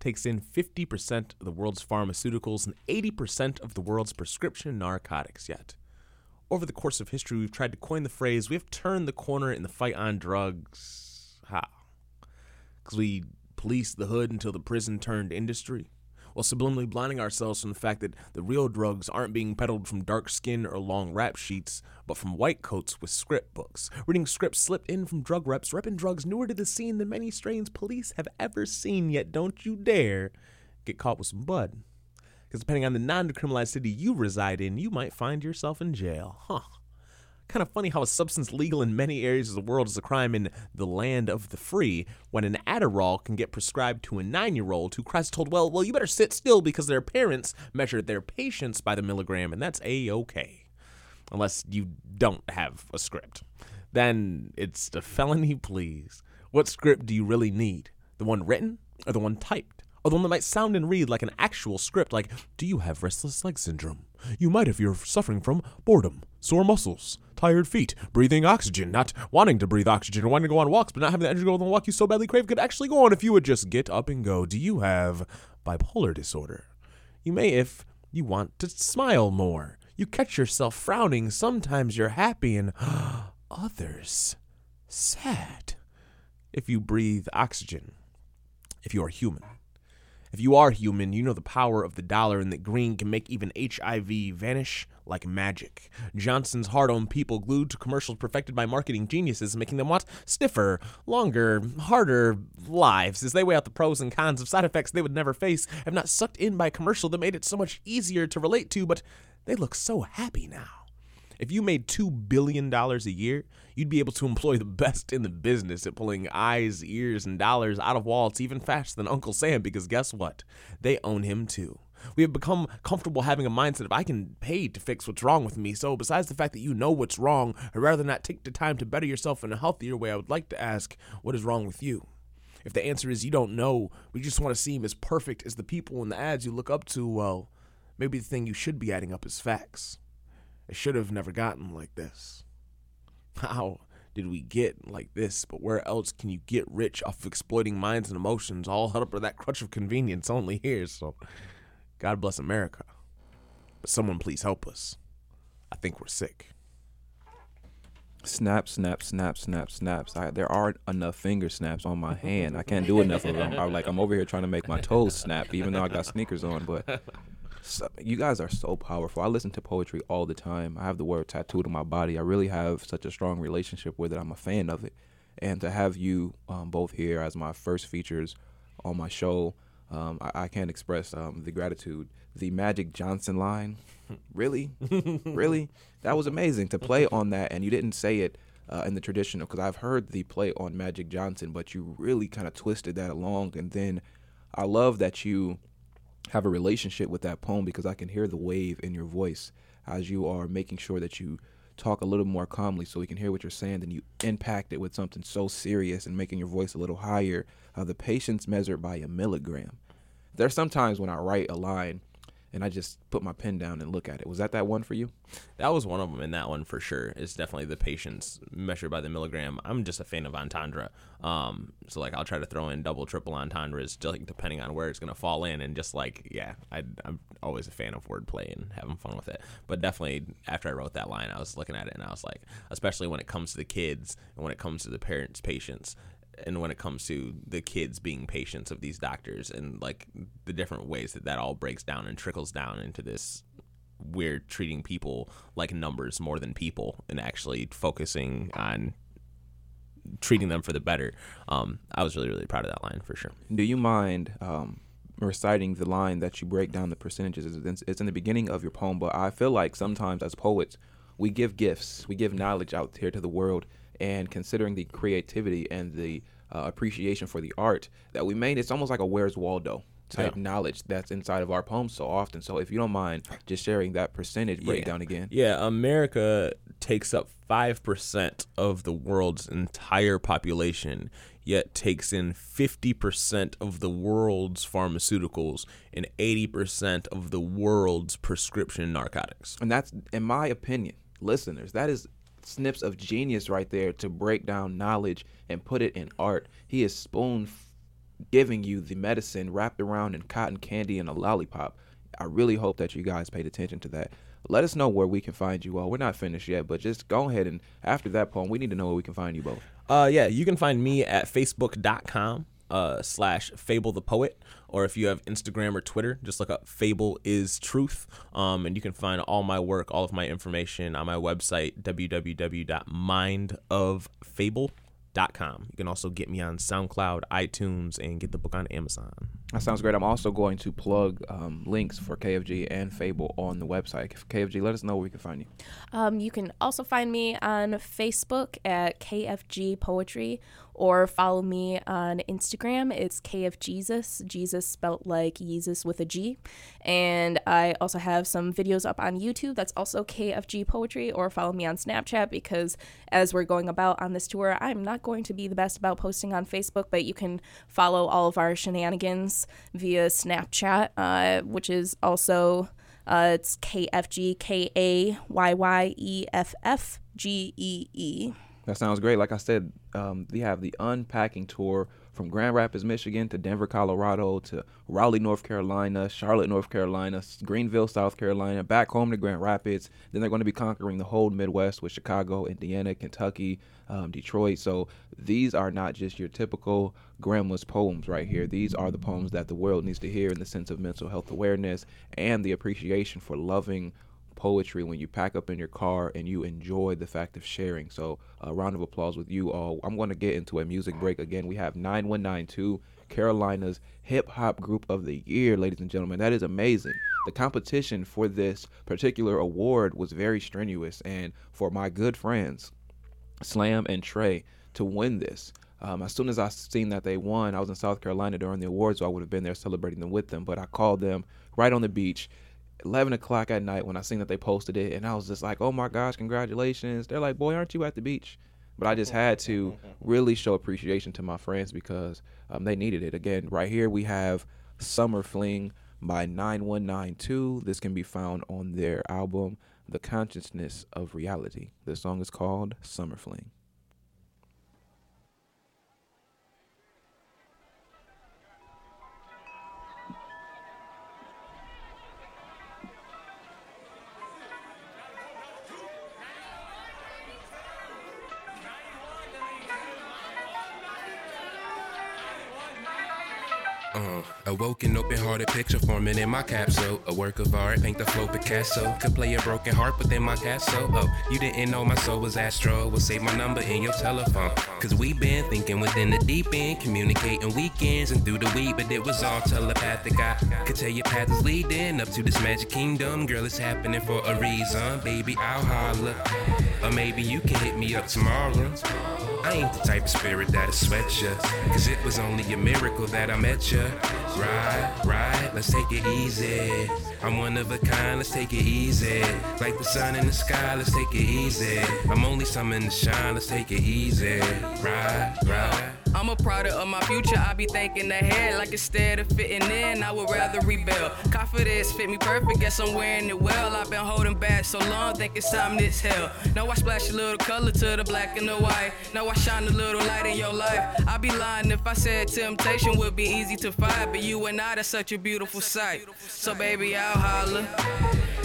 takes in 50% of the world's pharmaceuticals and 80% of the world's prescription narcotics yet. Over the course of history, we've tried to coin the phrase, we have turned the corner in the fight on drugs. How? Because we policed the hood until the prison turned industry, while subliminally blinding ourselves from the fact that the real drugs aren't being peddled from dark skin or long rap sheets, but from white coats with script books, reading scripts slipped in from drug reps, repping drugs newer to the scene than many strains police have ever seen, yet don't you dare get caught with some bud. Because depending on the non-decriminalized city you reside in, you might find yourself in jail. Huh. Kind of funny how a substance legal in many areas of the world is a crime in the land of the free, when an Adderall can get prescribed to a 9-year-old who cries told, well, you better sit still because their parents measured their patients by the milligram, and that's A-okay. Unless you don't have a script. Then it's a felony, please. What script do you really need? The one written or the one typed? Or the one that might sound and read like an actual script, like, do you have restless leg syndrome? You might if you're suffering from boredom, sore muscles, tired feet, breathing oxygen, not wanting to breathe oxygen, or wanting to go on walks, but not having the energy to go on the walk you so badly crave could actually go on if you would just get up and go. Do you have bipolar disorder? You may if you want to smile more. You catch yourself frowning. Sometimes you're happy and others sad. If you breathe oxygen, if you are human. If you are human, you know the power of the dollar and that green can make even HIV vanish like magic. Johnson's hard-on people glued to commercials perfected by marketing geniuses, making them want stiffer, longer, harder lives as they weigh out the pros and cons of side effects they would never face, have not sucked in by a commercial that made it so much easier to relate to, but they look so happy now. If you made $2 billion a year, you'd be able to employ the best in the business at pulling eyes, ears, and dollars out of wallets even faster than Uncle Sam, because guess what? They own him too. We have become comfortable having a mindset of I can pay to fix what's wrong with me. So besides the fact that you know what's wrong, I'd rather not take the time to better yourself in a healthier way. I would like to ask, what is wrong with you? If the answer is you don't know, we just want to seem as perfect as the people in the ads you look up to, well, maybe the thing you should be adding up is facts. I should have never gotten like this. How did we get like this? But where else can you get rich off of exploiting minds and emotions, all held up for that crutch of convenience only here? So God bless America. But someone please help us. I think we're sick. Snap, snap, snap, snap, snaps. There aren't enough finger snaps on my hand. I can't do enough of them. I'm over here trying to make my toes snap, even though I got sneakers on, but... So, you guys are so powerful. I listen to poetry all the time. I have the word tattooed on my body. I really have such a strong relationship with it. I'm a fan of it. And to have you both here as my first features on my show, I can't express the gratitude. The Magic Johnson line, really? That was amazing to play on that. And you didn't say it in the traditional, because I've heard the play on Magic Johnson, but you really kind of twisted that along. And then I love that you have a relationship with that poem, because I can hear the wave in your voice as you are making sure that you talk a little more calmly so we can hear what you're saying. Then you impact it with something so serious and making your voice a little higher. The patience measured by a milligram. There's sometimes when I write a line and I just put my pen down and look at it. Was that one for you? That was one of them, and that one for sure is definitely the patience measured by the milligram. I'm just a fan of entendre. So, like, I'll try to throw in double, triple entendres, just, like, depending on where it's going to fall in. And just, like, yeah, I'm always a fan of wordplay and having fun with it. But definitely after I wrote that line, I was looking at it, and I was like, especially when it comes to the kids and when it comes to the parents' patience, and when it comes to the kids being patients of these doctors and, like, the different ways that all breaks down and trickles down into this, we're treating people like numbers more than people and actually focusing on treating them for the better. I was really, really proud of that line for sure. Do you mind reciting the line that you break down the percentages? It's in the beginning of your poem, but I feel like sometimes as poets, we give gifts, we give knowledge out here to the world, and considering the creativity and the appreciation for the art that we made, it's almost like a Where's Waldo type knowledge that's inside of our poems so often. So if you don't mind just sharing that percentage breakdown again. Yeah, America takes up 5% of the world's entire population, yet takes in 50% of the world's pharmaceuticals and 80% of the world's prescription narcotics. And that's, in my opinion, listeners, that is snips of genius right there to break down knowledge and put it in art. He is spoon giving you the medicine wrapped around in cotton candy and a lollipop. I really hope that you guys paid attention to that. Let us know where we can find you all. We're not finished yet, but just go ahead and after that poem, we need to know where we can find you both. You can find me at facebook.com/Fable the Poet, or if you have Instagram or Twitter, just look up Fable is Truth, and you can find all my work, all of my information on my website, www.mindoffable.com. You can also get me on SoundCloud, iTunes, and get the book on Amazon. That sounds great. I'm also going to plug links for KFG and Fable on the website. KFG, let us know where we can find you. You can also find me on Facebook at KFG Poetry, or follow me on Instagram. It's KFJesus, Jesus spelt like Yeezus with a G. And I also have some videos up on YouTube. That's also KFG Poetry, or follow me on Snapchat, because as we're going about on this tour, I'm not going to be the best about posting on Facebook, but you can follow all of our shenanigans via Snapchat, which is also, it's KFG, KAYYEFFGEE. That sounds great. Like I said, we have the Unpacking Tour from Grand Rapids, Michigan to Denver, Colorado to Raleigh, North Carolina, Charlotte, North Carolina, Greenville, South Carolina, back home to Grand Rapids. Then they're going to be conquering the whole Midwest with Chicago, Indiana, Kentucky, Detroit. So these are not just your typical grandma's poems right here. These are the poems that the world needs to hear in the sense of mental health awareness and the appreciation for loving poetry when you pack up in your car and you enjoy the fact of sharing. So a round of applause with you all. I'm going to get into a music break again. We have 9192, Carolina's hip hop group of the year, ladies and gentlemen. That is amazing. The competition for this particular award was very strenuous, and for my good friends Slam and Trey to win this, as soon as I seen that they won, I was in South Carolina during the awards, so I would have been there celebrating them with them, but I called them right on the beach 11 o'clock at night when I seen that they posted it, and I was just like, oh my gosh, congratulations. They're like, boy, aren't you at the beach? But I just had to really show appreciation to my friends because they needed it. Again, right here we have Summer Fling by 9192. This can be found on their album, The Consciousness of Reality. The song is called Summer Fling. Awoke in open-hearted picture forming in my capsule. A work of art, paint the flow Picasso. Could play a broken heart within my castle. Oh, you didn't know my soul was astral. We'll save my number in your telephone. Cause we been thinking within the deep end, communicating weekends and through the week, but it was all telepathic. I could tell your path is leading up to this magic kingdom. Girl, it's happening for a reason. Baby, I'll holler. Or maybe you can hit me up tomorrow. I ain't the type of spirit that'll sweat ya, cause it was only a miracle that I met ya. Right, let's take it easy. I'm one of a kind, let's take it easy. Like the sun in the sky, let's take it easy. I'm only summoned to shine, let's take it easy. Right. I'm a product of my future, I be thinking ahead. Like instead of fitting in, I would rather rebel. Confidence fit me perfect, guess I'm wearing it well. I've been holding back so long, thinking something is hell. Now I splash a little color to the black and the white. Now I shine a little light in your life. I'd be lying if I said temptation would be easy to fight, but you and I, that's such a beautiful sight. So baby, I'll holler.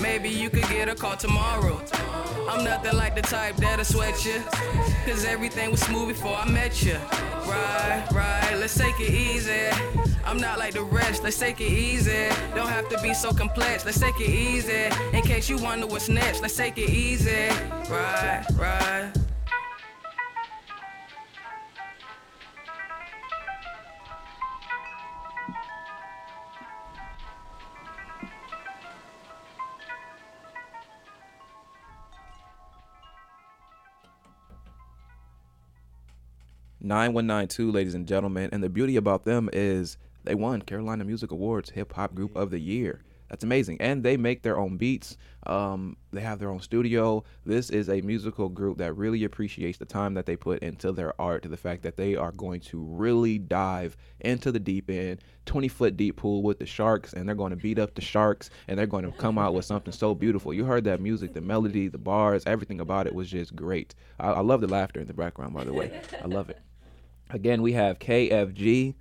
Maybe you could get a call tomorrow. I'm nothing like the type that'll sweat you, cause everything was smooth before I met you. Right, let's take it easy. I'm not like the rest, let's take it easy. Don't have to be so complex, let's take it easy. In case you wonder what's next, let's take it easy. Right. 9192, ladies and gentlemen. And the beauty about them is they won Carolina Music Awards Hip Hop Group of the Year. That's amazing. And they make their own beats. They have their own studio. This is a musical group that really appreciates the time that they put into their art, to the fact that they are going to really dive into the deep end, 20-foot deep pool with the sharks, and they're going to beat up the sharks, and they're going to come out with something so beautiful. You heard that music, the melody, the bars, everything about it was just great. I love the laughter in the background, by the way. I love it. Again, we have KFG,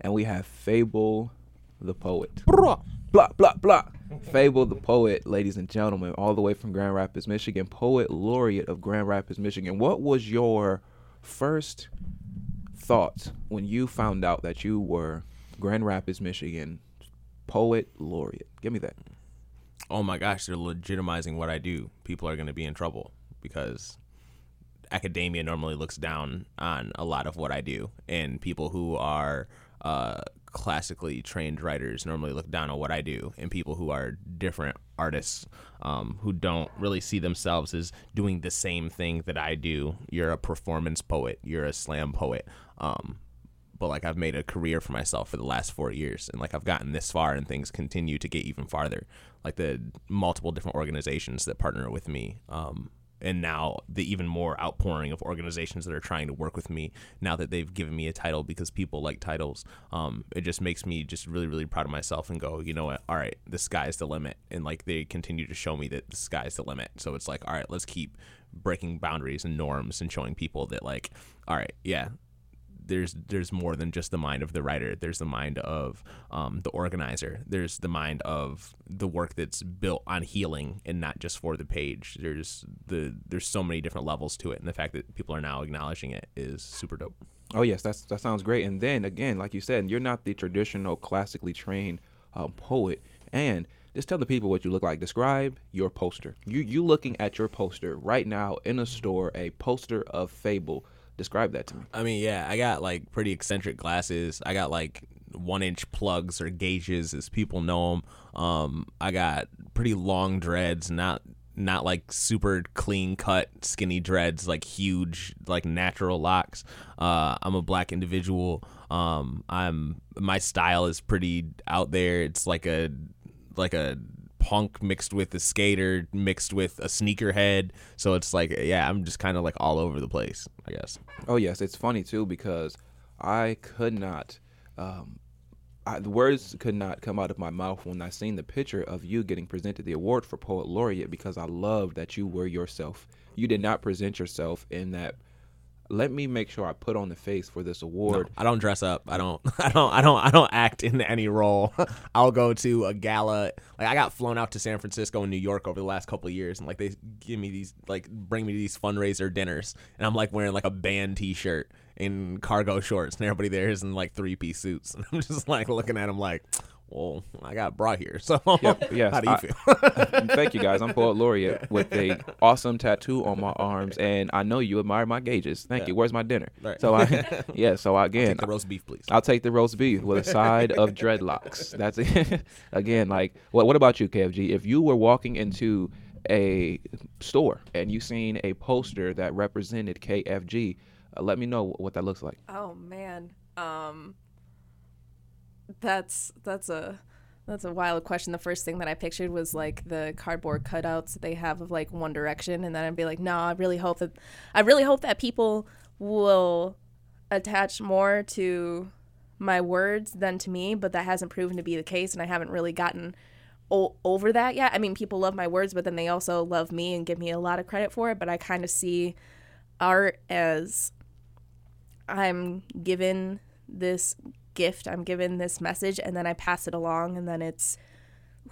and we have Fable the Poet. Blah, blah, blah. Fable the Poet, ladies and gentlemen, all the way from Grand Rapids, Michigan, Poet Laureate of Grand Rapids, Michigan. What was your first thoughts when you found out that you were Grand Rapids, Michigan Poet Laureate? Give me that. Oh my gosh, they're legitimizing what I do. People are going to be in trouble because academia normally looks down on a lot of what I do, and people who are classically trained writers normally look down on what I do, and people who are different artists who don't really see themselves as doing the same thing that I do. You're a performance poet, you're a slam poet, but like I've made a career for myself for the last 4 years, and like I've gotten this far, and things continue to get even farther, like the multiple different organizations that partner with me, and now the even more outpouring of organizations that are trying to work with me now that they've given me a title, because people like titles. It just makes me just really, really proud of myself and go, you know what? All right, the sky's the limit. And like they continue to show me that the sky's the limit. So it's like, all right, let's keep breaking boundaries and norms and showing people that like, all right, yeah, there's more than just the mind of the writer. There's the mind of the organizer. There's the mind of the work that's built on healing and not just for the page. There's so many different levels to it, and the fact that people are now acknowledging it is super dope. Oh yes, that sounds great. And then again, like you said, you're not the traditional classically trained poet. And just tell the people what you look like. Describe your poster. You looking at your poster right now in a store, a poster of Fable. Describe that to me. I mean, yeah, I got like pretty eccentric glasses. I got like 1-inch plugs, or gauges as people know them. I got pretty long dreads, not like super clean cut, skinny dreads, like huge, like natural locks. I'm a black individual. My style is pretty out there. It's like a punk mixed with a skater mixed with a sneakerhead, so it's like, yeah, I'm just kind of like all over the place, I guess. Oh yes, it's funny too, because I could not the words could not come out of my mouth when I seen the picture of you getting presented the award for Poet Laureate, because I love that you were yourself. You did not present yourself in that, let me make sure I put on the face for this award. No, I don't dress up. I don't act in any role. I'll go to a gala. Like I got flown out to San Francisco and New York over the last couple of years, and like they give me these, like bring me to these fundraiser dinners, and I'm like wearing like a band t-shirt and cargo shorts, and everybody there is in like 3-piece suits, and I'm just like looking at them like, well, I got brought here, so yes, how do you feel? Thank you, guys. I'm Poet Laureate with a awesome tattoo on my arms, and I know you admire my gauges. Thank you. Where's my dinner? Right. So again, I'll take the roast beef, please. I'll take the roast beef with a side of dreadlocks. That's it. Again, like, what about you, KFG? If you were walking into a store and you seen a poster that represented KFG, let me know what that looks like. Oh man. That's a wild question. The first thing that I pictured was like the cardboard cutouts that they have of like One Direction, and then I'd be like, no, I really hope that people will attach more to my words than to me, but that hasn't proven to be the case, and I haven't really gotten over that yet. I mean, people love my words, but then they also love me and give me a lot of credit for it, but I kind of see art as I'm given this gift, I'm given this message, and then I pass it along, and then it's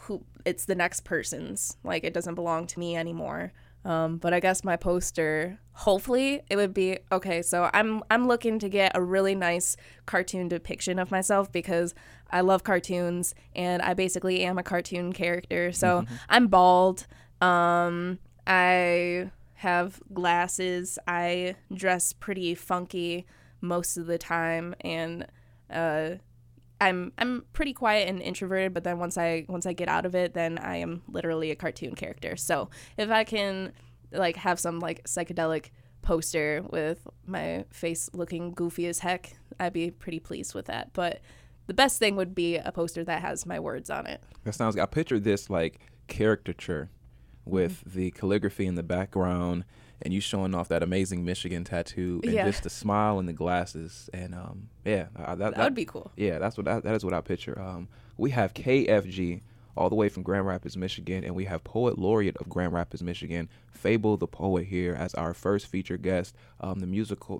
the next person's, like it doesn't belong to me anymore. But I guess my poster, hopefully it would be okay. So I'm looking to get a really nice cartoon depiction of myself, because I love cartoons and I basically am a cartoon character. So I'm bald, I have glasses, I dress pretty funky most of the time, and I'm pretty quiet and introverted, but then once I get out of it, then I am literally a cartoon character. So if I can like have some like psychedelic poster with my face looking goofy as heck, I'd be pretty pleased with that. But the best thing would be a poster that has my words on it. That sounds good. I pictured this like caricature with the calligraphy in the background and you showing off that amazing Michigan tattoo and just the smile and the glasses. And that would be cool. Yeah, that is what I picture. We have KFG all the way from Grand Rapids, Michigan, and we have Poet Laureate of Grand Rapids, Michigan, Fable the Poet here as our first featured guest. The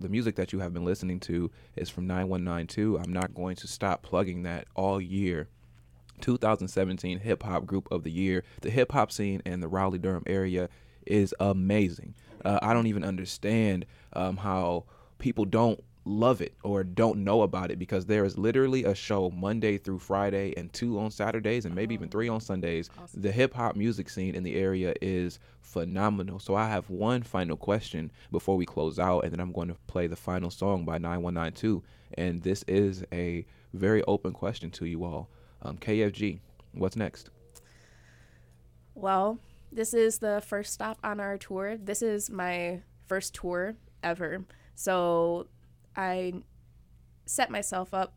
music that you have been listening to is from 9192. I'm not going to stop plugging that all year. 2017 Hip-Hop Group of the Year. The hip-hop scene in the Raleigh-Durham area is amazing. I don't even understand how people don't love it or don't know about it, because there is literally a show Monday through Friday and 2 on Saturdays and maybe even 3 on Sundays. Awesome. The hip-hop music scene in the area is phenomenal. So I have one final question before we close out, and then I'm going to play the final song by 9192. And this is a very open question to you all. KFG, what's next? Well, this is the first stop on our tour. This is my first tour ever. So I set myself up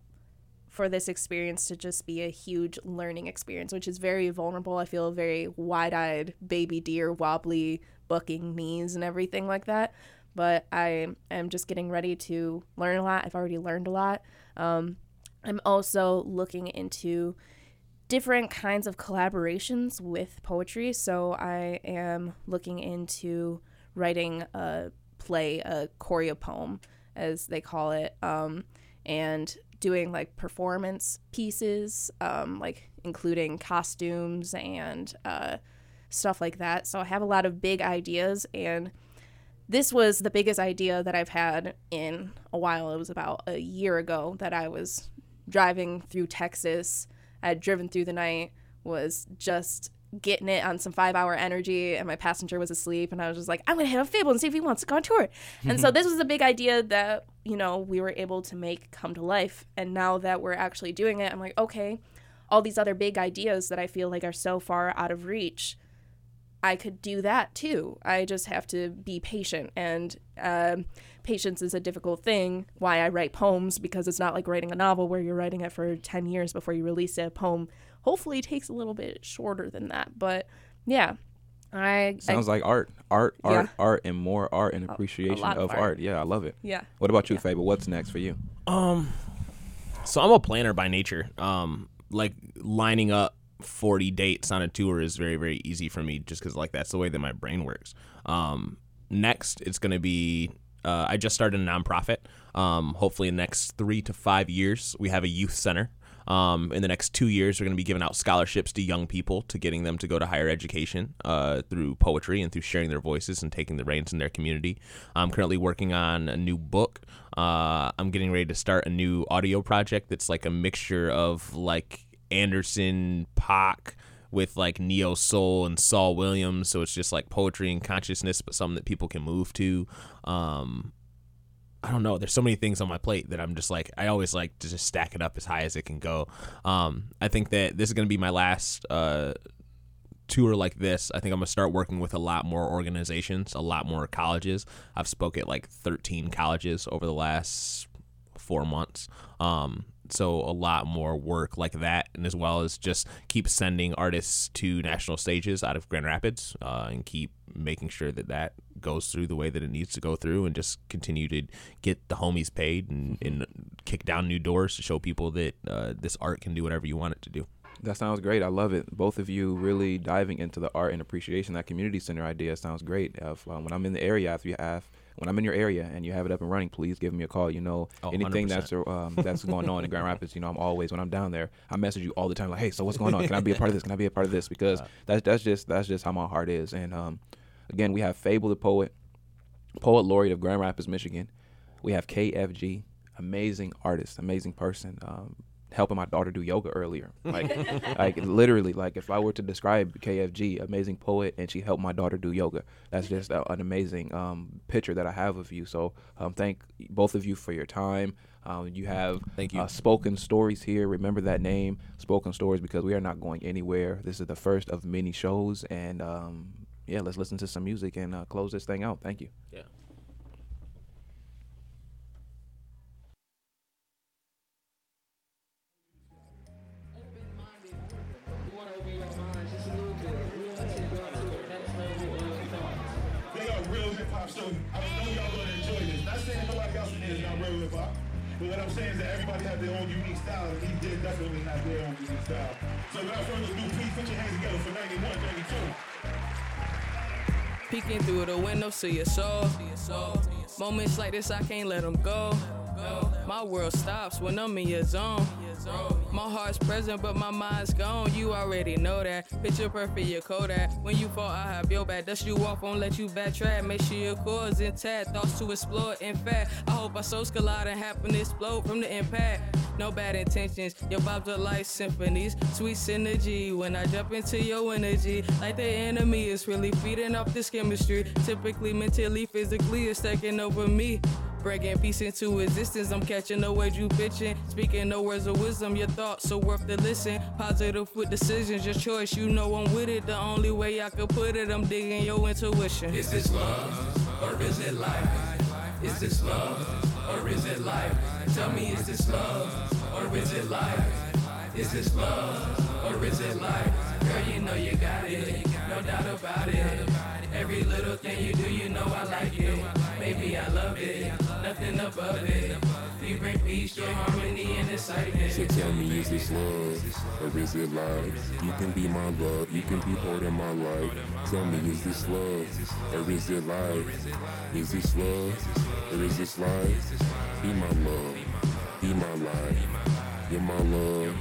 for this experience to just be a huge learning experience, which is very vulnerable. I feel very wide-eyed, baby deer, wobbly, bucking knees and everything like that. But I am just getting ready to learn a lot. I've already learned a lot. I'm also looking into different kinds of collaborations with poetry. So I am looking into writing a play, a choreopoem, as they call it, and doing like performance pieces, like including costumes and stuff like that. So I have a lot of big ideas, and this was the biggest idea that I've had in a while. It was about a year ago that I was driving through Texas. I had driven through the night, was just getting it on some 5-hour energy, and my passenger was asleep, and I was just like, I'm gonna hit up Fable and see if he wants to go on tour. And so this was a big idea that, you know, we were able to make come to life, and now that we're actually doing it, I'm like, okay, all these other big ideas that I feel like are so far out of reach, I could do that too. I just have to be patient, and patience is a difficult thing. Why I write poems, because it's not like writing a novel where you're writing it for 10 years before you release it. A poem hopefully takes a little bit shorter than that. But yeah, sounds like art and more art and appreciation of art. Yeah, I love it. Yeah. What about you, Fable? What's next for you? So I'm a planner by nature. Like lining up 40 dates on a tour is very, very easy for me, just because like that's the way that my brain works. Next it's going to be I just started a nonprofit. Hopefully in the next 3 to 5 years we have a youth center. In the next 2 years we're going to be giving out scholarships to young people, to getting them to go to higher education through poetry and through sharing their voices and taking the reins in their community. I'm currently working on a new book. I'm getting ready to start a new audio project that's like a mixture of like Anderson Pac with like neo soul and Saul Williams, so it's just like poetry and consciousness, but something that people can move to. I don't know, there's so many things on my plate that I'm just like, I always like to just stack it up as high as it can go. I think that this is going to be my last tour like this. I think I'm gonna start working with a lot more organizations, a lot more colleges. I've spoke at like 13 colleges over the last 4 months. So a lot more work like that, and as well as just keep sending artists to national stages out of Grand Rapids, and keep making sure that that goes through the way that it needs to go through, and just continue to get the homies paid and kick down new doors to show people that this art can do whatever you want it to do. That sounds great. I love it. Both of you really diving into the art and appreciation. That community center idea sounds great. When I'm in the area, if you have when I'm in your area and you have it up and running, please give me a call. You know, anything 100%. That's going on in Grand Rapids, you know, I'm always, when I'm down there, I message you all the time, like, hey, so what's going on? Can I be a part of this? Can I be a part of this? Because that's just how my heart is. And again, we have Fable the Poet, Poet Laureate of Grand Rapids, Michigan. We have KFG, amazing artist, amazing person. Helping my daughter do yoga earlier, like literally, like if I were to describe KFG, amazing poet, and she helped my daughter do yoga. That's just an amazing picture that I have of you. So thank both of you for your time. You have Spoken Stories here. Remember that name, Spoken Stories, because we are not going anywhere. This is the first of many shows, and let's listen to some music and close this thing out. Thank you. Yeah. I just know y'all gonna enjoy this. Not saying nobody else in here is not real hip hop, but what I'm saying is that everybody has their own unique style, and he did definitely not their own unique style. So without further ado, please put your hands together for 9192. Peeking through the window, see your soul. Moments like this, I can't let them go. My world stops when I'm in your zone. My heart's present, but my mind's gone. You already know that. Picture perfect, you're Kodak. When you fall, I have your back. Dust you off, won't let you backtrack. Make sure your core's intact. Thoughts to explore, in fact. I hope our souls collide and happiness flow from the impact. No bad intentions, your vibes are like symphonies. Sweet synergy when I jump into your energy. Like the enemy is really feeding off this chemistry. Typically, mentally, physically, it's taking over me. Breaking peace into existence, I'm catching the words you bitching. Speaking no words of wisdom, your thoughts so worth to listen. Positive with decisions, your choice, you know I'm with it. The only way I could put it, I'm digging your intuition. Is this love, or is it life? Is this love, or is it life? Tell me, is this love, or is it life? Is this love, or is it life? Girl, you know you got it, no doubt about it. Every little thing you do, you know I like it. Baby, I love it, nothing above it. You bring peace, your harmony, and excitement. So tell me, is this love, or is it life? You can be my love, you can be part of my life. Tell me, is this love, or is it life? Is this love, or is this life? Be my love, be my life. You're my love,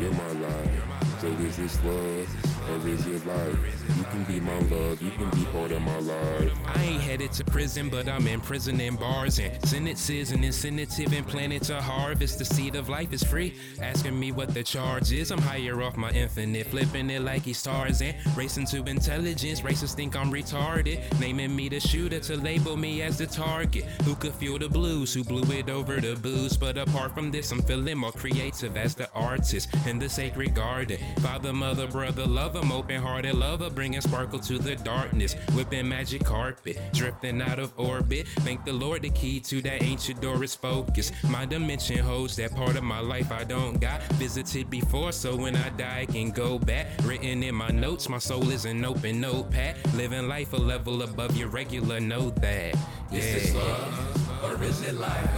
you're my life. So is this love? Or is it life? You can be my love, you can be part of my life. I ain't headed to prison, but I'm in prison and bars and sentences and incentive and planted to harvest. The seed of life is free, asking me what the charge is. I'm higher off my infinite, flipping it like he's Tarzan. Racing to intelligence, racists think I'm retarded. Naming me the shooter to label me as the target. Who could feel the blues, who blew it over the booze? But apart from this, I'm feeling more creative as the artist in the sacred garden. Father, mother, brother, love. I'm open-hearted lover, bringing sparkle to the darkness. Whipping magic carpet, drifting out of orbit. Thank the Lord, the key to that ancient door is focus. My dimension holds that part of my life I don't got. Visited before, so when I die, I can go back. Written in my notes, my soul is an open notepad. Living life a level above your regular, know that. Yeah. Is this love, or is it life?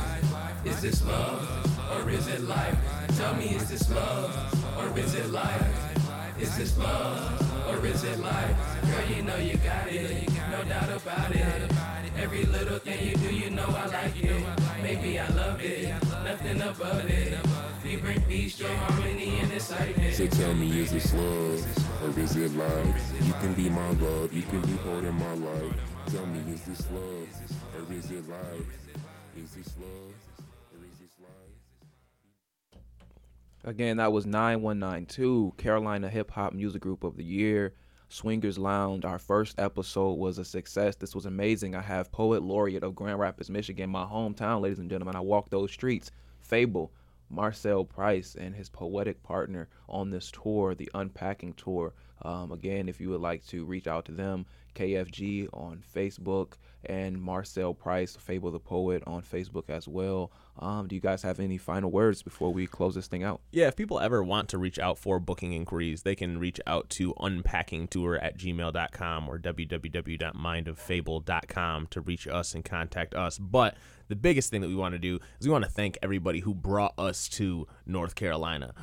Is this love, or is it life? Tell me, is this love, or is it life? Is this love, or is it life? Girl, you know you got it, no doubt about it. Every little thing you do, you know I like it. Maybe I love it, nothing above it. We bring peace, joy, harmony, and excitement. So tell me, is this love, or is it life? You can be my love, you can be part of my life. Tell me, is this love, or is it life? Is this love, or is this life? Again, that was 9192, Carolina Hip Hop Music Group of the Year, Swingers Lounge. Our first episode was a success. This was amazing. I have Poet Laureate of Grand Rapids, Michigan, my hometown, ladies and gentlemen. I walked those streets. Fable, Marcel Price, and his poetic partner on this tour, the Unpacking Tour. Again, if you would like to reach out to them, KFG on Facebook and Marcel Price, Fable the Poet, on Facebook as well. Do you guys have any final words before we close this thing out? Yeah, if people ever want to reach out for booking inquiries, they can reach out to unpackingtour@gmail.com or www.mindoffable.com to reach us and contact us. But the biggest thing that we want to do is we want to thank everybody who brought us to North Carolina.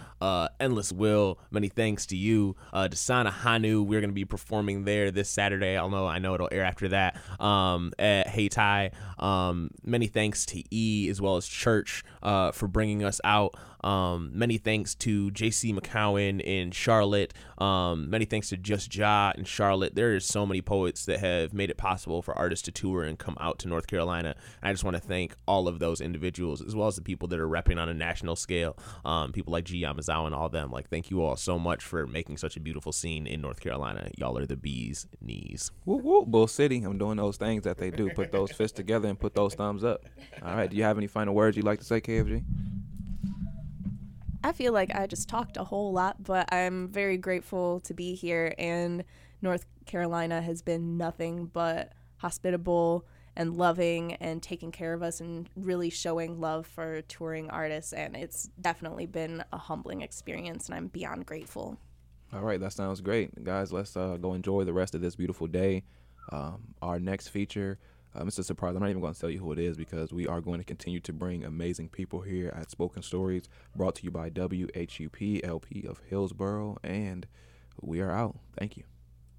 Endless Will, many thanks to you. Dasan Ahanu, we're going to be performing there this Saturday. I know it'll air after that at Hey Tai. Many thanks to E as well as Church for bringing us out. Many thanks to JC McCowan in Charlotte. Many thanks to Just Ja in Charlotte. There are so many poets that have made it possible for artists to tour and come out to North Carolina. I just want to thank all of those individuals as well as the people that are repping on a national scale. People like G Yamazawa and all them. Like, thank you all so much for making such a beautiful scene in North Carolina. Y'all are the bee's knees. Woo woo, Bull City. I'm doing those things that they do. Put those fists together and put those thumbs up. All right. Do you have any final words you'd like to say, KFG? I feel like I just talked a whole lot, but I'm very grateful to be here, and North Carolina has been nothing but hospitable and loving and taking care of us and really showing love for touring artists, and it's definitely been a humbling experience, and I'm beyond grateful. All right, that sounds great. Guys, let's go enjoy the rest of this beautiful day. Our next feature It's a surprise. I'm not even going to tell you who it is because we are going to continue to bring amazing people here at Spoken Stories, brought to you by WHUP, LP of Hillsborough, and we are out. Thank you.